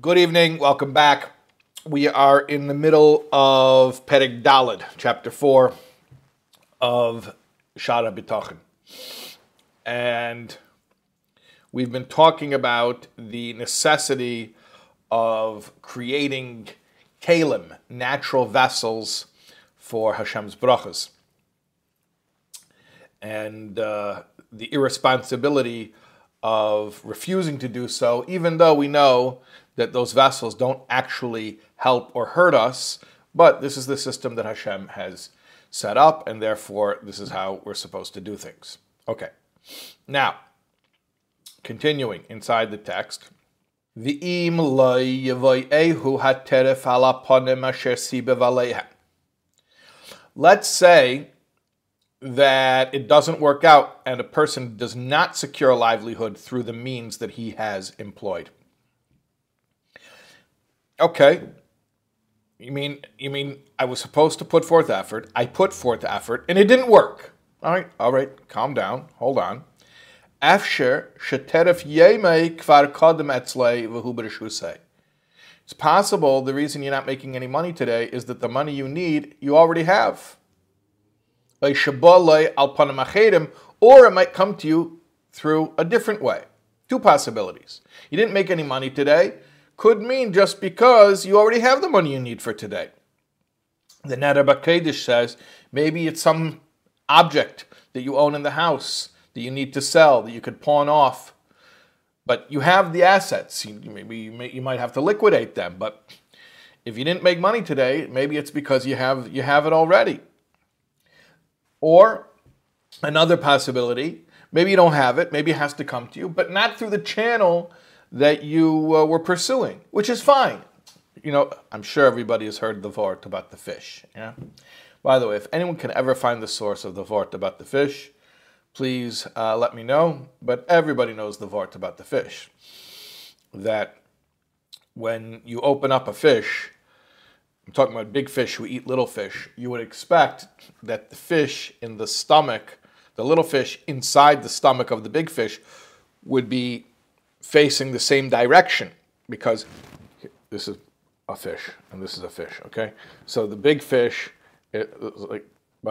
Good evening, welcome back. We are in the middle of Perig Dalad, chapter 4 of Shara Bitochen. And we've been talking about the necessity of creating kelim, natural vessels for Hashem's brachas, and the irresponsibility of refusing to do so, even though we know that those vessels don't actually help or hurt us, but this is the system that Hashem has set up, and therefore this is how we're supposed to do things. Okay, now, continuing inside the text, V'im lo yevoyehu hateref ala ponim asher sibev aleihem. Let's say that it doesn't work out and a person does not secure a livelihood through the means that he has employed. Okay, you mean I was supposed to put forth effort, I put forth effort, and it didn't work. All right, calm down, hold on. It's possible the reason you're not making any money today is that the money you need, you already have. Or it might come to you through a different way. Two possibilities. You didn't make any money today could mean just because you already have the money you need for today. The Nader Bakedish says maybe it's some object that you own in the house that you need to sell, that you could pawn off, but you have the assets. Maybe you might have to liquidate them, but if you didn't make money today, maybe it's because you have it already. Or another possibility, maybe you don't have it, maybe it has to come to you, but not through the channel that you were pursuing, which is fine. You know, I'm sure everybody has heard the vort about the fish. Yeah. By the way, if anyone can ever find the source of the vort about the fish, please let me know. But everybody knows the vort about the fish. That when you open up a fish, I'm talking about big fish who eat little fish, you would expect that the fish in the stomach, the little fish inside the stomach of the big fish, would be facing the same direction, because this is a fish and this is a fish, okay? So the big fish, by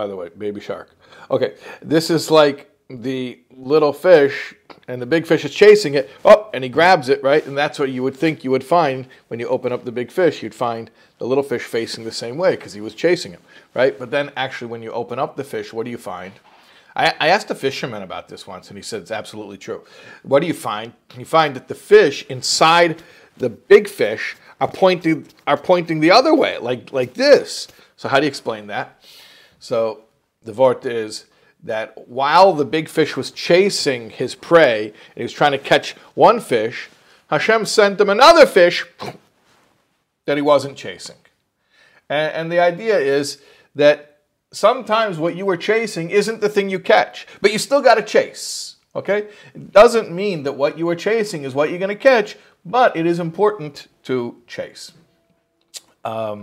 the way, baby shark. Okay, this is like the little fish, and the big fish is chasing it, oh, and he grabs it, right? And that's what you would think you would find when you open up the big fish. You'd find the little fish facing the same way because he was chasing him, right? But then actually when you open up the fish, what do you find? I asked a fisherman about this once, and he said it's absolutely true. What do you find? You find that the fish inside the big fish are pointing the other way, like this. So how do you explain that? So the vort is that while the big fish was chasing his prey, and he was trying to catch one fish, Hashem sent him another fish that he wasn't chasing. And the idea is that sometimes what you were chasing isn't the thing you catch, but you still got to chase, okay? It doesn't mean that what you were chasing is what you're going to catch, but it is important to chase. What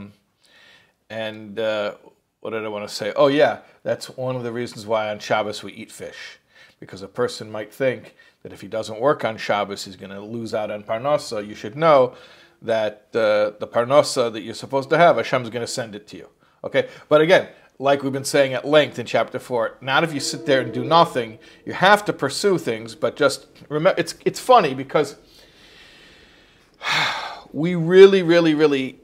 did I want to say? Oh, yeah, that's one of the reasons why on Shabbos we eat fish. Because a person might think that if he doesn't work on Shabbos, he's going to lose out on Parnasa. You should know that the Parnasa that you're supposed to have, Hashem's going to send it to you. Okay? But again, like we've been saying at length in Chapter 4, not if you sit there and do nothing. You have to pursue things, but just remember, it's funny because we really, really,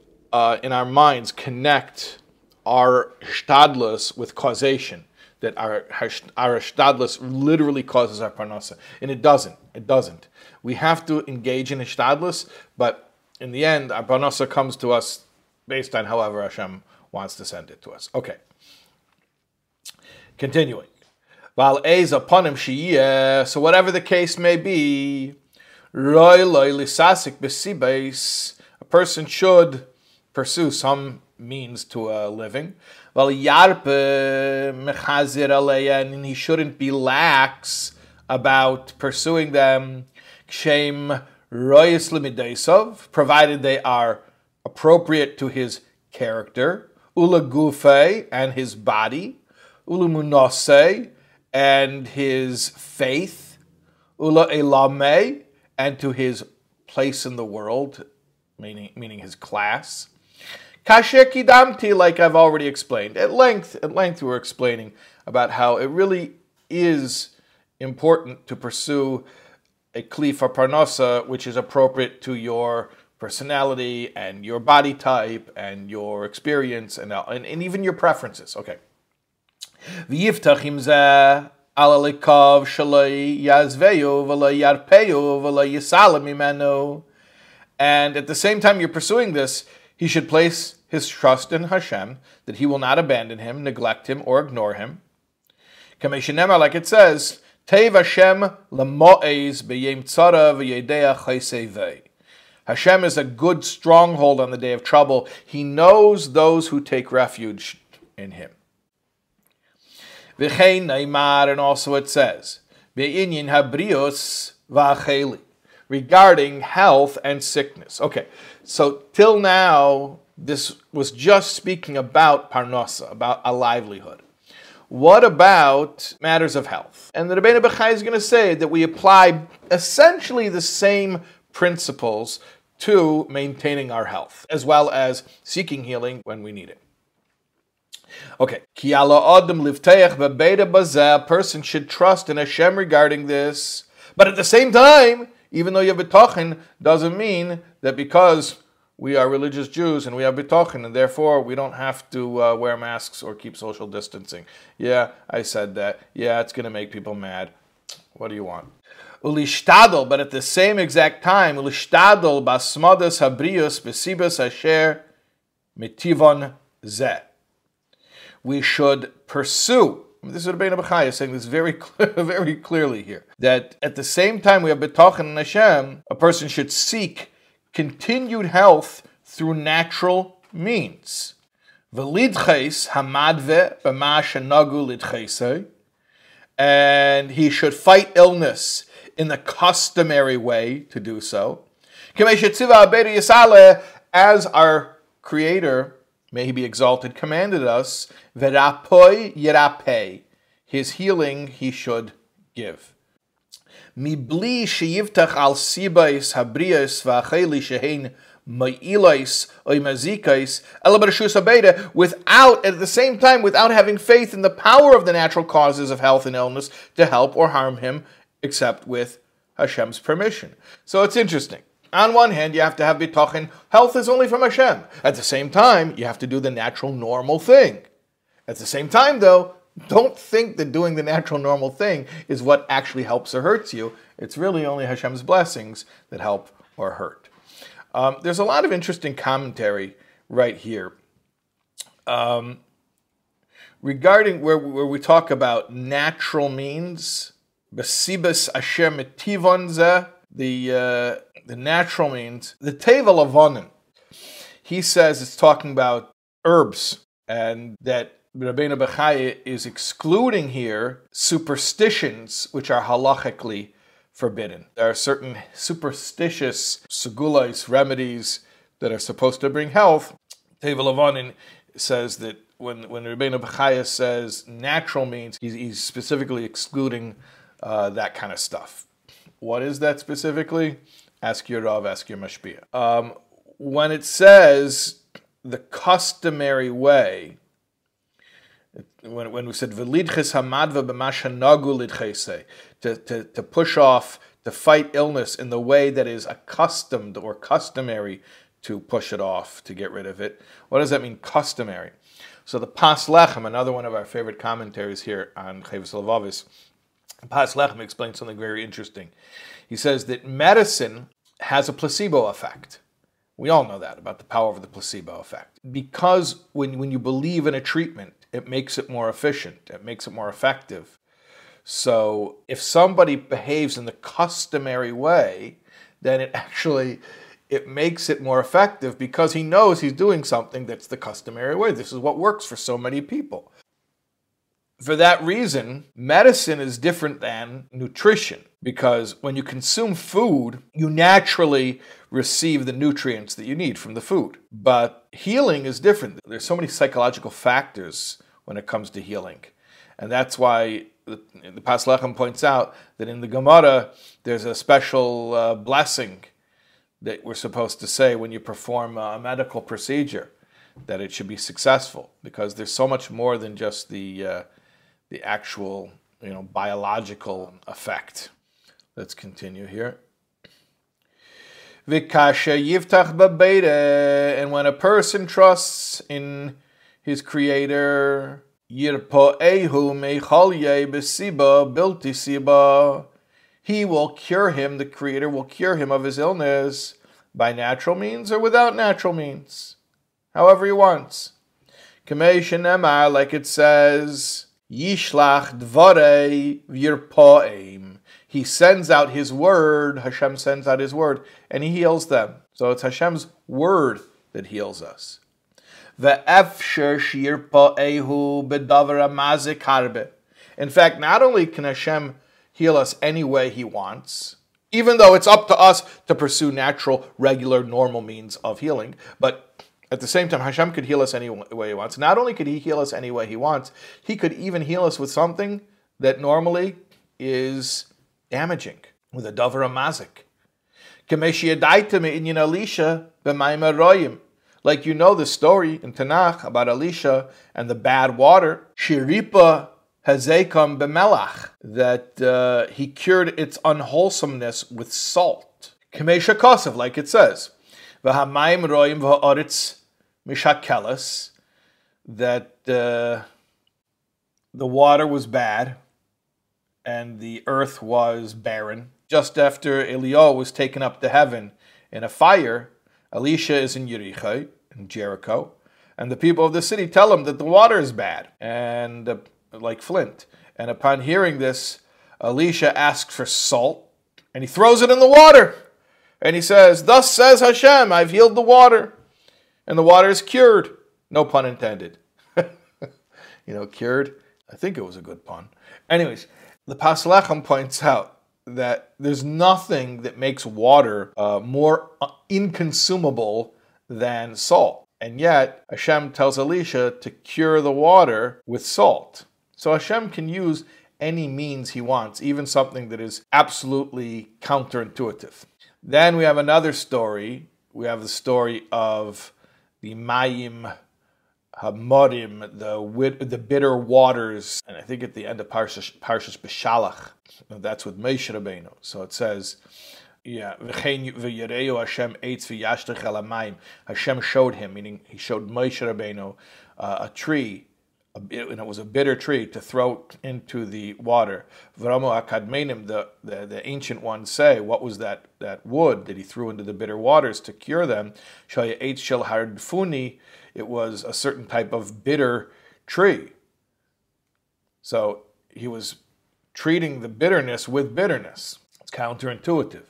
in our minds, connect our shtadlus with causation, that our shtadlus literally causes our parnasa. And it doesn't. It doesn't. We have to engage in a shtadlus, but in the end, our parnasa comes to us based on however Hashem wants to send it to us. Okay. Continuing. So whatever the case may be, a person should pursue some means to a living. And he shouldn't be lax about pursuing them, provided they are appropriate to his character, and his body, and his faith, and to his place in the world, meaning his class. Kasher kidamti, like I've already explained. At length we were explaining about how it really is important to pursue a kli for parnosa, which is appropriate to your personality and your body type and your experience and even your preferences. Okay. And at the same time you're pursuing this, he should place his trust in Hashem, that he will not abandon him, neglect him, or ignore him. Like it says, Hashem is a good stronghold on the day of trouble. He knows those who take refuge in him. And also it says, regarding health and sickness. Okay, so till now, this was just speaking about parnosa, about a livelihood. What about matters of health? And the Rabbeinu Bachya is going to say that we apply essentially the same principles to maintaining our health, as well as seeking healing when we need it. Okay, a person should trust in Hashem regarding this, but at the same time, even though you have bitochen, doesn't mean that because we are religious Jews and we have bitochen, and therefore we don't have to wear masks or keep social distancing. Yeah, I said that. Yeah, it's going to make people mad. What do you want? Ulishtadol, but at the same exact time, ulishtadol basmadas habrius besibas asher mitivon zeh. We should pursue. This is Rabbeinu Bachya saying this very clearly here. That at the same time we have bitochen and Hashem, a person should seek continued health through natural means. And he should fight illness in the customary way to do so. As our Creator, may he be exalted, commanded us, verapoi yerapei, his healing he should give. Mibli sheyivtach al sibais habrias v'acheli shehein ma'ilais oimazikais elabarashus abeda, without, at the same time, without having faith in the power of the natural causes of health and illness to help or harm him, except with Hashem's permission. So it's interesting. On one hand, you have to have bitochen. Health is only from Hashem. At the same time, you have to do the natural, normal thing. At the same time, though, don't think that doing the natural, normal thing is what actually helps or hurts you. It's really only Hashem's blessings that help or hurt. There's a lot of interesting commentary right here regarding where we talk about natural means. Besibas asher mitivon zeh, the natural means, the Teva Lavonin, he says it's talking about herbs, and that Rabbeinu Bachya is excluding here superstitions which are halachically forbidden. There are certain superstitious segulais, remedies that are supposed to bring health. Teva Lavonin says that when Rabbeinu Bachya says natural means, he's specifically excluding that kind of stuff. What is that specifically? Ask your Rav, ask your Mashpia. When it says the customary way, when we said v'lidches hamadva b'mashanagul lidchese, to push off, to fight illness in the way that is accustomed or customary to push it off, to get rid of it. What does that mean, customary? So the Pas Lechem, another one of our favorite commentaries here on Chayvus Lavavis, Pas Lechem explains something very interesting. He says that medicine has a placebo effect. We all know that, about the power of the placebo effect. Because when you believe in a treatment, it makes it more efficient, it makes it more effective. So if somebody behaves in the customary way, then it makes it more effective because he knows he's doing something that's the customary way. This is what works for so many people. For that reason, medicine is different than nutrition, because when you consume food, you naturally receive the nutrients that you need from the food. But healing is different. There's so many psychological factors when it comes to healing. And that's why the Pas Lechem points out that in the Gemara, there's a special blessing that we're supposed to say when you perform a medical procedure, that it should be successful, because there's so much more than just the actual, biological effect. Let's continue here. Vikasha yiftach b'beireh, and when a person trusts in his Creator, yirpo'ehu meichalye b'siba bilti siba, he will cure him, the Creator will cure him of his illness by natural means or without natural means, however he wants. Kamei shenemar, like it says, Yishlach dvarei v'yirpo'eim. He sends out his word, Hashem sends out his word, and he heals them. So it's Hashem's word that heals us. Ve'efsher sh'yirpo'ehu b'davar hamazik harbe. In fact, not only can Hashem heal us any way he wants, even though it's up to us to pursue natural, regular, normal means of healing, but at the same time, Hashem could heal us any way he wants. Not only could he heal us any way he wants, he could even heal us with something that normally is damaging, with a davar hamazik. Like you know the story in Tanakh about Elisha and the bad water, Shiripa Hazekam b'melach, that he cured its unwholesomeness with salt. Kamesha Kosev, like it says, v'hamayim roim v'ha'oritz mishakelas, that the water was bad and the earth was barren. Just after Eliyahu was taken up to heaven in a fire, Elisha is in Yerichai, in Jericho, and the people of the city tell him that the water is bad, and like flint. And upon hearing this, Elisha asks for salt, and he throws it in the water. And he says, "Thus says Hashem, I've healed the water." And the water is cured. No pun intended. Cured. I think it was a good pun. Anyways, the Pas Lechem points out that there's nothing that makes water more inconsumable than salt. And yet, Hashem tells Elisha to cure the water with salt. So Hashem can use any means he wants, even something that is absolutely counterintuitive. Then we have another story. We have the story of the Mayim Hamorim, the bitter waters, and I think at the end of Parshish B'Shalach, that's with Moshe Rabbeinu. So it says, Hashem showed him, meaning he showed Moshe Rabbeinu a tree, and it was a bitter tree to throw into the water. The ancient ones say, what was that wood that he threw into the bitter waters to cure them? It was a certain type of bitter tree. So he was treating the bitterness with bitterness. It's counterintuitive.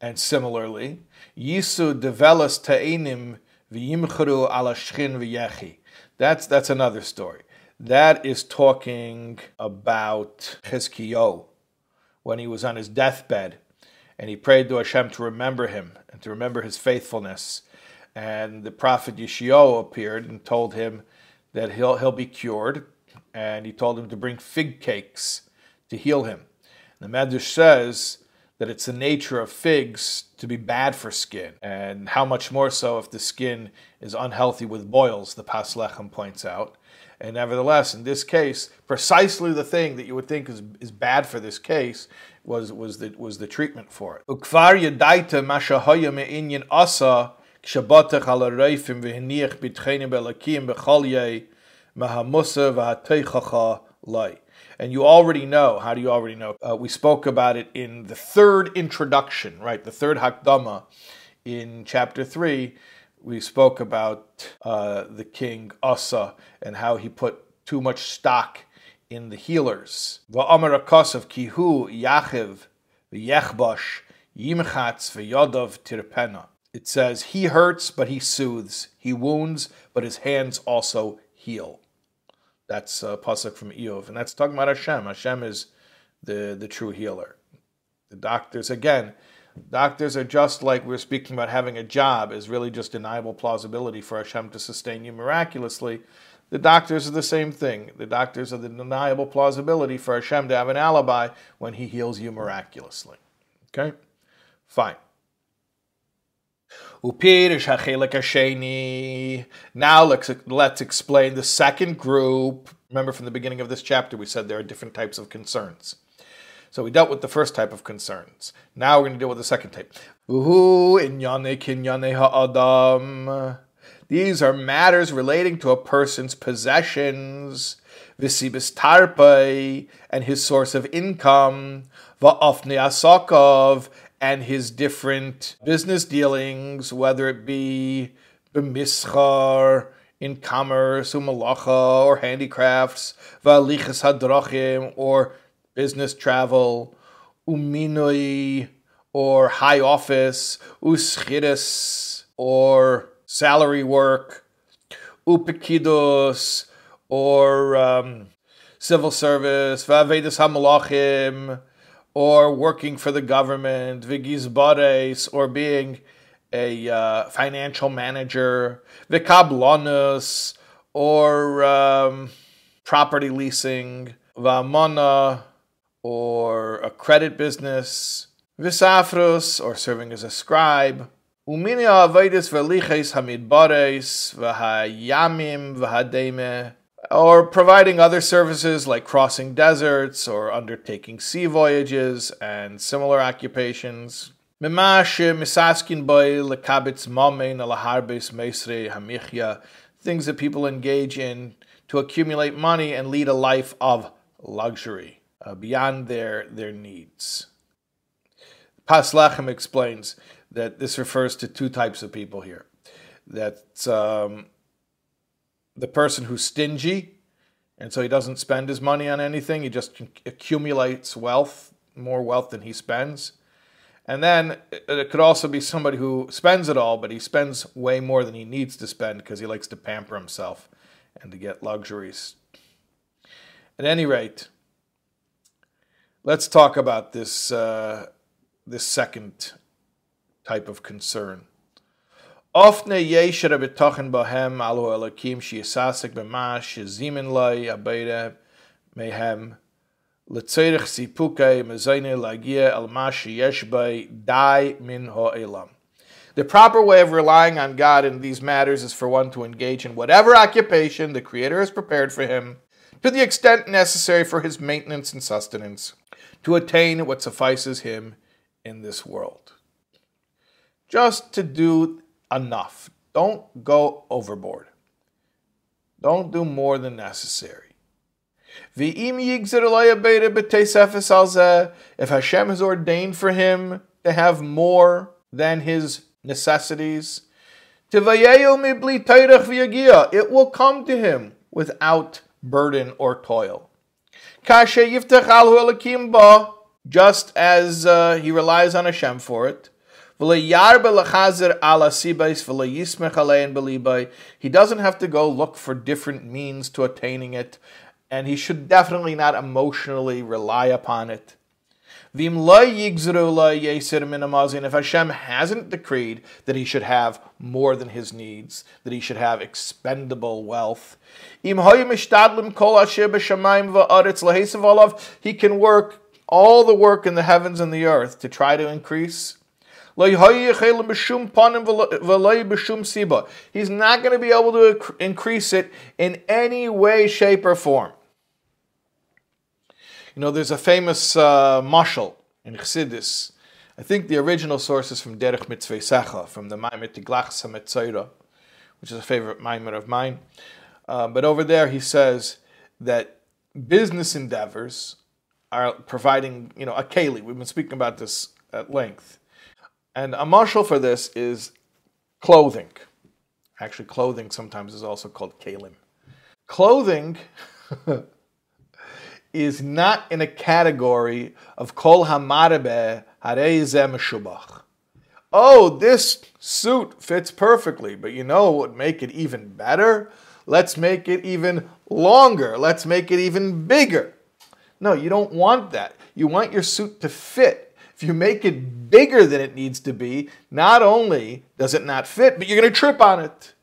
And similarly, Yisu develas ta'inim v'yimchru ala shchin v'yechi. That's another story. That is talking about Hezkio, when he was on his deathbed, and he prayed to Hashem to remember him and to remember his faithfulness. And the prophet Yeshio appeared and told him that he'll be cured, and he told him to bring fig cakes to heal him. And the Midrash says that it's the nature of figs to be bad for skin, and how much more so if the skin is unhealthy with boils, the Pas Lechem points out. And nevertheless, in this case, precisely the thing that you would think is bad for this case was the treatment for it. Ukvar yadaita mashahoya me'inyan Asa kshabatach ala reifim v'hiniach b'tchenim b'lakim b'chalyei mahamusa v'hateichacha lai. And you already know. How do you already know? We spoke about it in the third introduction, right? The third Hakdama in chapter 3. We spoke about the king Asa and how he put too much stock in the healers. Va'amar HaKosav kihu yachiv v'yechbash yimchatz v'yadav tirpena. It says, he hurts, but he soothes. He wounds, but his hands also heal. That's a pasuk from Yuv, and that's talking about Hashem. Hashem is the true healer. The doctors, again, doctors are just like we're speaking about having a job, is really just deniable plausibility for Hashem to sustain you miraculously. The doctors are the same thing. The doctors are the deniable plausibility for Hashem to have an alibi when he heals you miraculously. Okay? Fine. Now let's explain the second group. Remember from the beginning of this chapter, we said there are different types of concerns. So we dealt with the first type of concerns. Now we're going to deal with the second type. These are matters relating to a person's possessions, visibis tarpei, and his source of income, va'ofnei asakov, and his different business dealings, whether it be b'mischar, in commerce, umalacha, or handicrafts, va'alichas hadrachim, or business travel, uminoi, or high office, uschidus, or salary work, upekidus, or civil service, va'avedas hamalachim, or working for the government, vigizbares, or being a financial manager, vikablanus, or property leasing, va'amana, or a credit business, visafrus, or serving as a scribe, umine ha'avedas v'liches hamidbares v'hayamim v'hademe, or providing other services like crossing deserts or undertaking sea voyages and similar occupations. Things that people engage in to accumulate money and lead a life of luxury beyond their needs. Pas Lechem explains that this refers to two types of people here. That's the person who's stingy, and so he doesn't spend his money on anything. He just accumulates wealth, more wealth than he spends. And then it could also be somebody who spends it all, but he spends way more than he needs to spend because he likes to pamper himself and to get luxuries. At any rate, let's talk about this, this second type of concern. Ofne Yeshara Bitochen Bohem Alu Elakim Shiasasik Bemash Zimin Lai Abeda Mehem Letzerich Sipuke Mezaine Lagia Elmashi Yeshbay Dai Min Hoelam. The proper way of relying on God in these matters is for one to engage in whatever occupation the Creator has prepared for him, to the extent necessary for his maintenance and sustenance, to attain what suffices him in this world. Just to do enough. Don't go overboard. Don't do more than necessary. If Hashem has ordained for him to have more than his necessities, it will come to him without burden or toil. Just as he relies on Hashem for it, he doesn't have to go look for different means to attaining it, and he should definitely not emotionally rely upon it. If Hashem hasn't decreed that he should have more than his needs, that he should have expendable wealth, he can work all the work in the heavens and the earth to try to increase. He's not going to be able to increase it in any way, shape, or form. You know, there's a famous mashal in Chizidus. I think the original source is from Derech Mitzvay Secha, from the Maimetiglach Samentzira, which is a favorite Maimer of mine. But over there he says that business endeavors are providing, you know, a keli. We've been speaking about this at length. And a marshal for this is clothing. Actually, clothing sometimes is also called kalim. Clothing is not in a category of kol hamarbe hareze meshubach. Oh, this suit fits perfectly, but you know what would make it even better? Let's make it even longer. Let's make it even bigger. No, you don't want that. You want your suit to fit. If you make it bigger than it needs to be, not only does it not fit, but you're going to trip on it.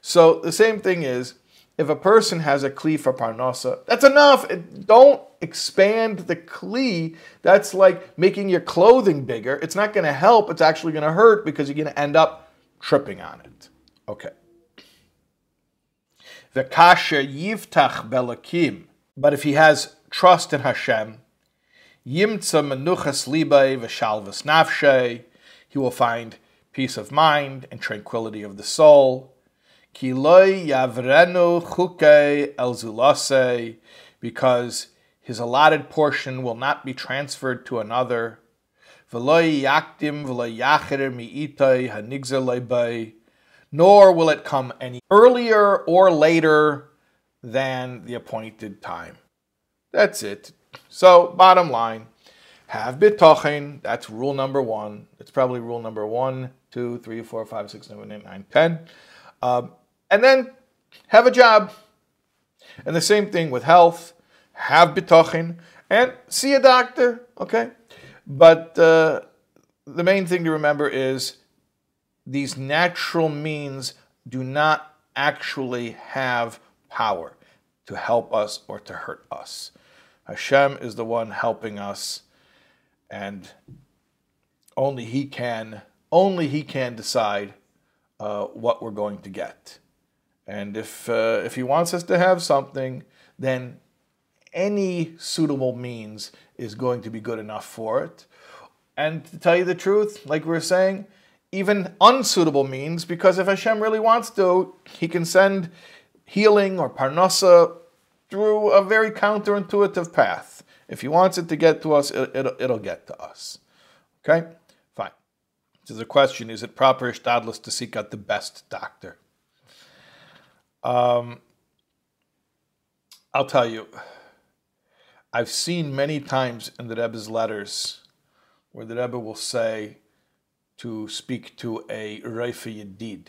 So the same thing is, if a person has a kli for parnasa, that's enough. Don't expand the kli. That's like making your clothing bigger. It's not going to help. It's actually going to hurt because you're going to end up tripping on it. Okay. V'kasher yivtach belakim. But if he has trust in Hashem, yimtza menuchas libay v'shalvas nafshay, he will find peace of mind and tranquility of the soul. Ki lo yavrenu chukei elzulasei, because his allotted portion will not be transferred to another. V'lo yakdim v'lo yacher mi'itai hanigzer leibei, nor will it come any earlier or later than the appointed time. That's it. So, bottom line, have bitochen. That's rule number one. It's probably rule number 1, 2, 3, 4, 5, 6, 7, 8, 9, 10. And then have a job. And the same thing with health. Have bitochen and see a doctor, okay? But the main thing to remember is these natural means do not actually have power to help us or to hurt us. Hashem is the one helping us, and only He can decide what we're going to get. And if He wants us to have something, then any suitable means is going to be good enough for it. And to tell you the truth, like we were saying, even unsuitable means, because if Hashem really wants to, He can send healing or parnasa through a very counterintuitive path. If He wants it to get to us, it'll get to us. Okay? Fine. So the question, is it proper ishtadlus to seek out the best doctor? I'll tell you, I've seen many times in the Rebbe's letters where the Rebbe will say to speak to a Reifa Yedid,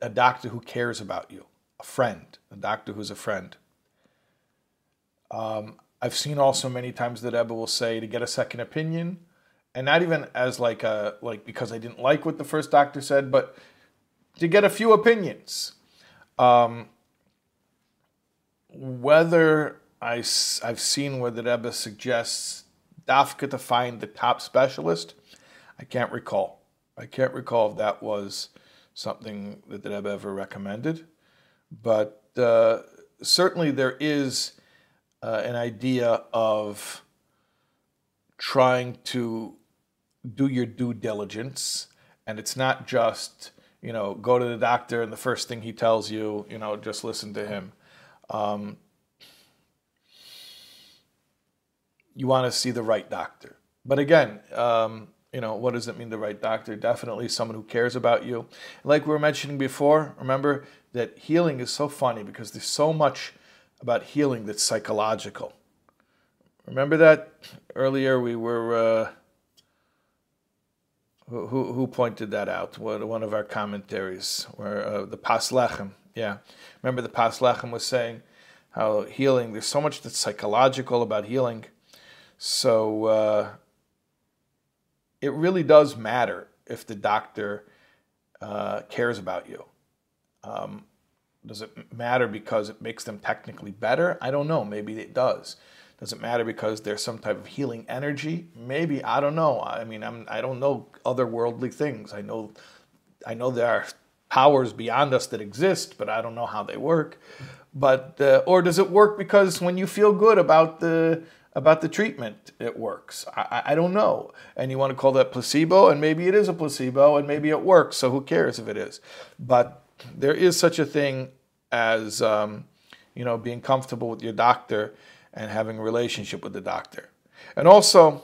a doctor who cares about you, a friend, a doctor who's a friend. I've seen also many times that Rebbe will say to get a second opinion, and not even as like because I didn't like what the first doctor said, but to get a few opinions. Whether I've seen where the Rebbe suggests Dafka to find the top specialist, I can't recall. I can't recall if that was something that the Rebbe ever recommended. But certainly there is an idea of trying to do your due diligence. And it's not just, you know, go to the doctor and the first thing he tells you, you know, just listen to him. You want to see the right doctor. But again, you know, what does it mean, the right doctor? Definitely someone who cares about you. Like we were mentioning before, remember that healing is so funny because there's so much about healing that's psychological. Remember that? Earlier we were, who pointed that out? One of our commentaries, where the Pas Lechem, yeah. Remember the Pas Lechem was saying how healing, there's so much that's psychological about healing. So it really does matter if the doctor cares about you. Does it matter because it makes them technically better? I don't know. Maybe it does. Does it matter because there's some type of healing energy? Maybe. I don't know. I mean, I don't know otherworldly things. I know there are powers beyond us that exist, but I don't know how they work. But or does it work because when you feel good about the treatment, it works? I don't know. And you want to call that placebo, and maybe it is a placebo, and maybe it works, so who cares if it is? But there is such a thing as, you know, being comfortable with your doctor and having a relationship with the doctor. And also,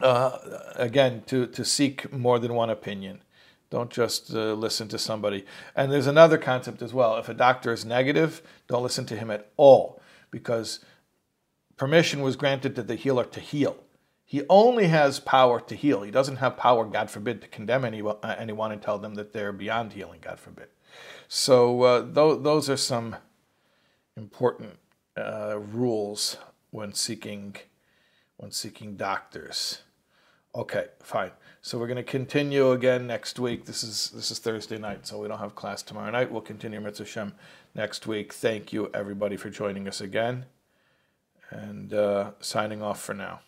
again, to seek more than one opinion. Don't just listen to somebody. And there's another concept as well. If a doctor is negative, don't listen to him at all, because permission was granted to the healer to heal. He only has power to heal. He doesn't have power, God forbid, to condemn anyone and tell them that they're beyond healing, God forbid. So those are some important rules when seeking doctors. Okay, fine. So we're going to continue again next week. This is Thursday night, so we don't have class tomorrow night. We'll continue Mitzvah Shem next week. Thank you, everybody, for joining us again. And signing off for now.